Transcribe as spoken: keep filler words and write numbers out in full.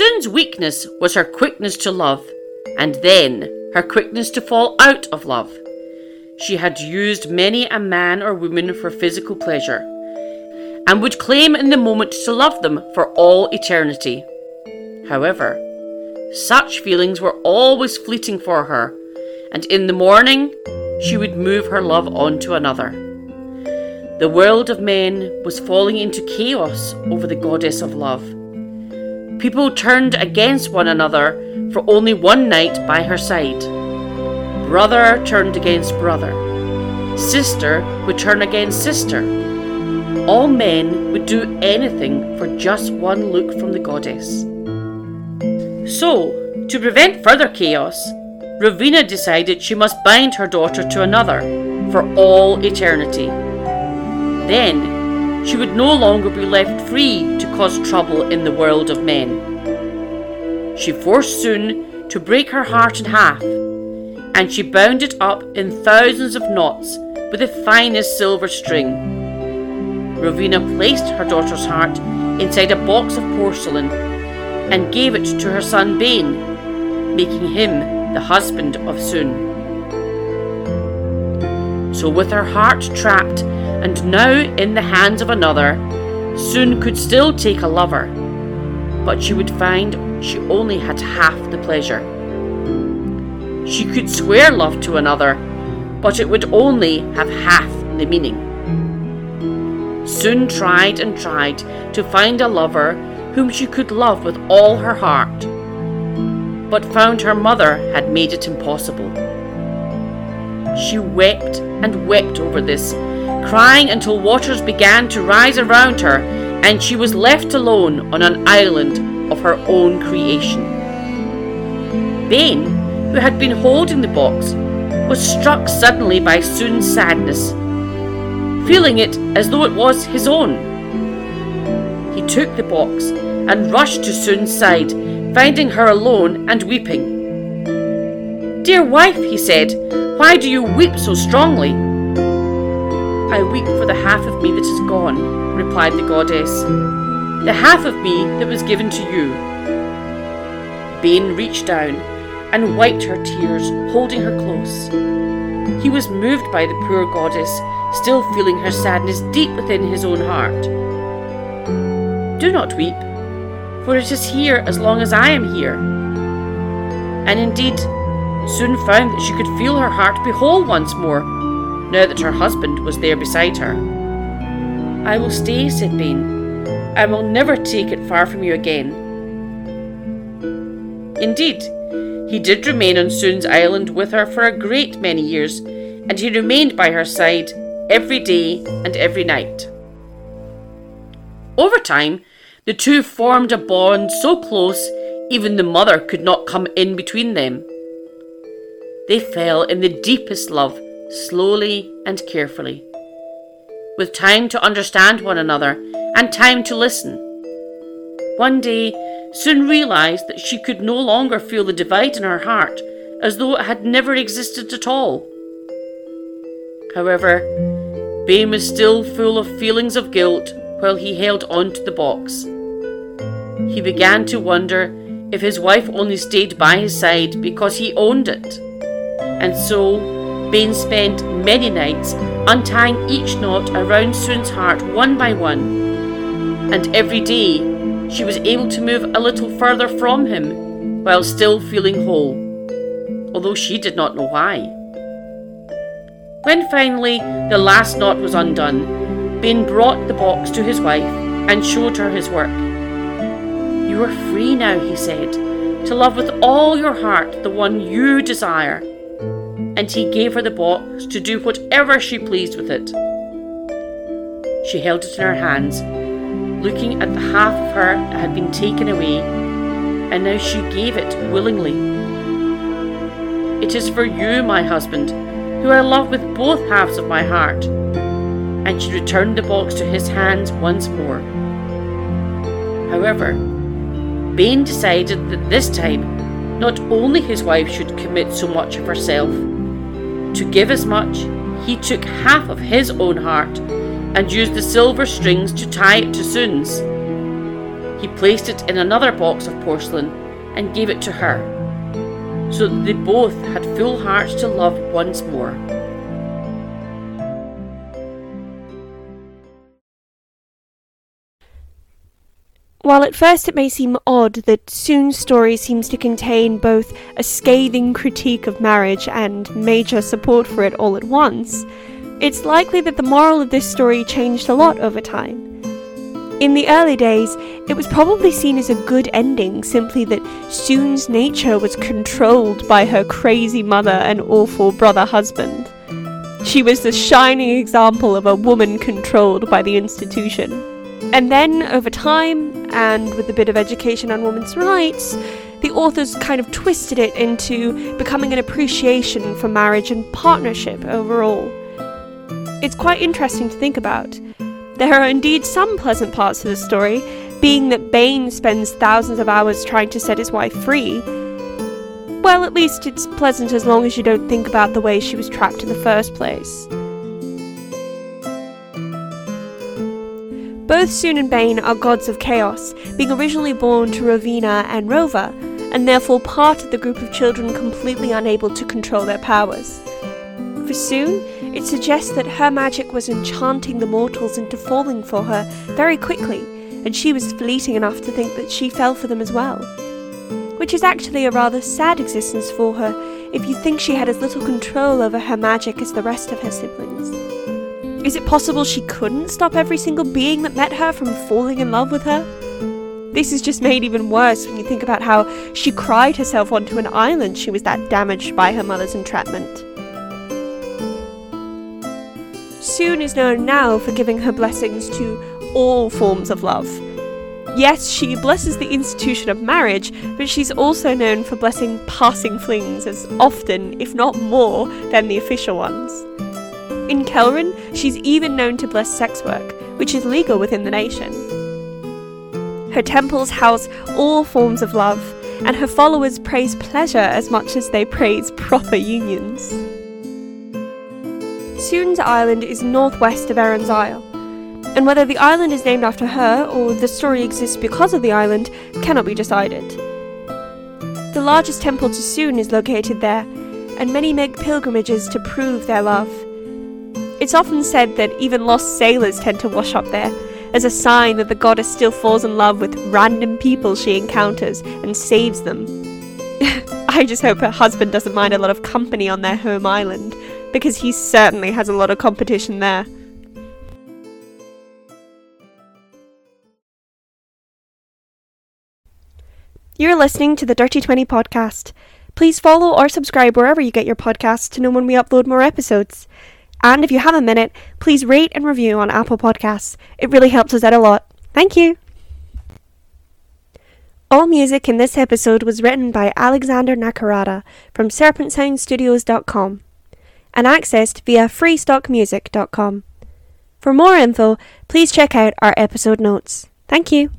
Sune's weakness was her quickness to love, and then her quickness to fall out of love. She had used many a man or woman for physical pleasure, and would claim in the moment to love them for all eternity. However, such feelings were always fleeting for her, and in the morning she would move her love on to another. The world of men was falling into chaos over the goddess of love. People turned against one another for only one night by her side. Brother turned against brother. Sister would turn against sister. All men would do anything for just one look from the goddess. So, to prevent further chaos, Ravina decided she must bind her daughter to another for all eternity. Then, she would no longer be left free to cause trouble in the world of men. She forced Sune to break her heart in half, and she bound it up in thousands of knots with the finest silver string. Ravina placed her daughter's heart inside a box of porcelain and gave it to her son Bane, making him the husband of Sune. So with her heart trapped and now in the hands of another, Sune could still take a lover, but she would find she only had half the pleasure. She could swear love to another, but it would only have half the meaning. Sune tried and tried to find a lover whom she could love with all her heart, but found her mother had made it impossible. She wept and wept over this, crying until waters began to rise around her, and she was left alone on an island of her own creation. Bane, who had been holding the box, was struck suddenly by Sune's sadness, feeling it as though it was his own. He took the box and rushed to Sune's side, finding her alone and weeping. "Dear wife," he said, "why do you weep so strongly?" "I weep for the half of me that is gone," replied the goddess, "the half of me that was given to you." Bane reached down and wiped her tears, holding her close. He was moved by the poor goddess, still feeling her sadness deep within his own heart. "Do not weep, for it is here as long as I am here." And indeed, Sune found that she could feel her heart be whole once more, now that her husband was there beside her. "I will stay," said Bane. "I will never take it far from you again." Indeed, he did remain on Sune's island with her for a great many years, and he remained by her side every day and every night. Over time, the two formed a bond so close, even the mother could not come in between them. They fell in the deepest love, slowly and carefully, with time to understand one another and time to listen. One day, Sune realised that she could no longer feel the divide in her heart, as though it had never existed at all. However, Bane was still full of feelings of guilt while he held on to the box. He began to wonder if his wife only stayed by his side because he owned it. And so, Bane spent many nights untying each knot around Sune's heart one by one, and every day she was able to move a little further from him while still feeling whole, although she did not know why. When finally the last knot was undone, Bane brought the box to his wife and showed her his work. "You are free now," he said, "to love with all your heart the one you desire." And he gave her the box to do whatever she pleased with it. She held it in her hands, looking at the half of her that had been taken away, and now she gave it willingly. "It is for you, my husband, who I love with both halves of my heart." And she returned the box to his hands once more. However, Bane decided that this time, not only his wife should commit so much of herself. To give as much, he took half of his own heart and used the silver strings to tie it to Sune's. He placed it in another box of porcelain and gave it to her, so that they both had full hearts to love once more. While at first it may seem odd that Sune's story seems to contain both a scathing critique of marriage and major support for it all at once, it's likely that the moral of this story changed a lot over time. In the early days, it was probably seen as a good ending, simply that Sune's nature was controlled by her crazy mother and awful brother-husband. She was the shining example of a woman controlled by the institution. And then, over time, and with a bit of education on women's rights, the authors kind of twisted it into becoming an appreciation for marriage and partnership overall. It's quite interesting to think about. There are indeed some pleasant parts to the story, being that Bane spends thousands of hours trying to set his wife free. Well, at least it's pleasant as long as you don't think about the way she was trapped in the first place. Both Sune and Bane are gods of chaos, being originally born to Ravina and Rova, and therefore part of the group of children completely unable to control their powers. For Sune, it suggests that her magic was enchanting the mortals into falling for her very quickly, and she was fleeting enough to think that she fell for them as well. Which is actually a rather sad existence for her, if you think she had as little control over her magic as the rest of her siblings. Is it possible she couldn't stop every single being that met her from falling in love with her? This is just made even worse when you think about how she cried herself onto an island. She was that damaged by her mother's entrapment. Sune is known now for giving her blessings to all forms of love. Yes, she blesses the institution of marriage, but she's also known for blessing passing flings as often, if not more, than the official ones. In Kelren, she's even known to bless sex work, which is legal within the nation. Her temples house all forms of love, and her followers praise pleasure as much as they praise proper unions. Sune's island is northwest of Aeran's Isle, and whether the island is named after her or the story exists because of the island cannot be decided. The largest temple to Sune is located there, and many make pilgrimages to prove their love. It's often said that even lost sailors tend to wash up there, as a sign that the goddess still falls in love with random people she encounters and saves them. I just hope her husband doesn't mind a lot of company on their home island, because he certainly has a lot of competition there. You're listening to the Dirty twenty Podcast. Please follow or subscribe wherever you get your podcasts to know when we upload more episodes. And if you have a minute, please rate and review on Apple Podcasts. It really helps us out a lot. Thank you! All music in this episode was written by Alexander Nakarada from Serpent Sound Studios dot com. and accessed via Free Stock Music dot com. For more info, please check out our episode notes. Thank you!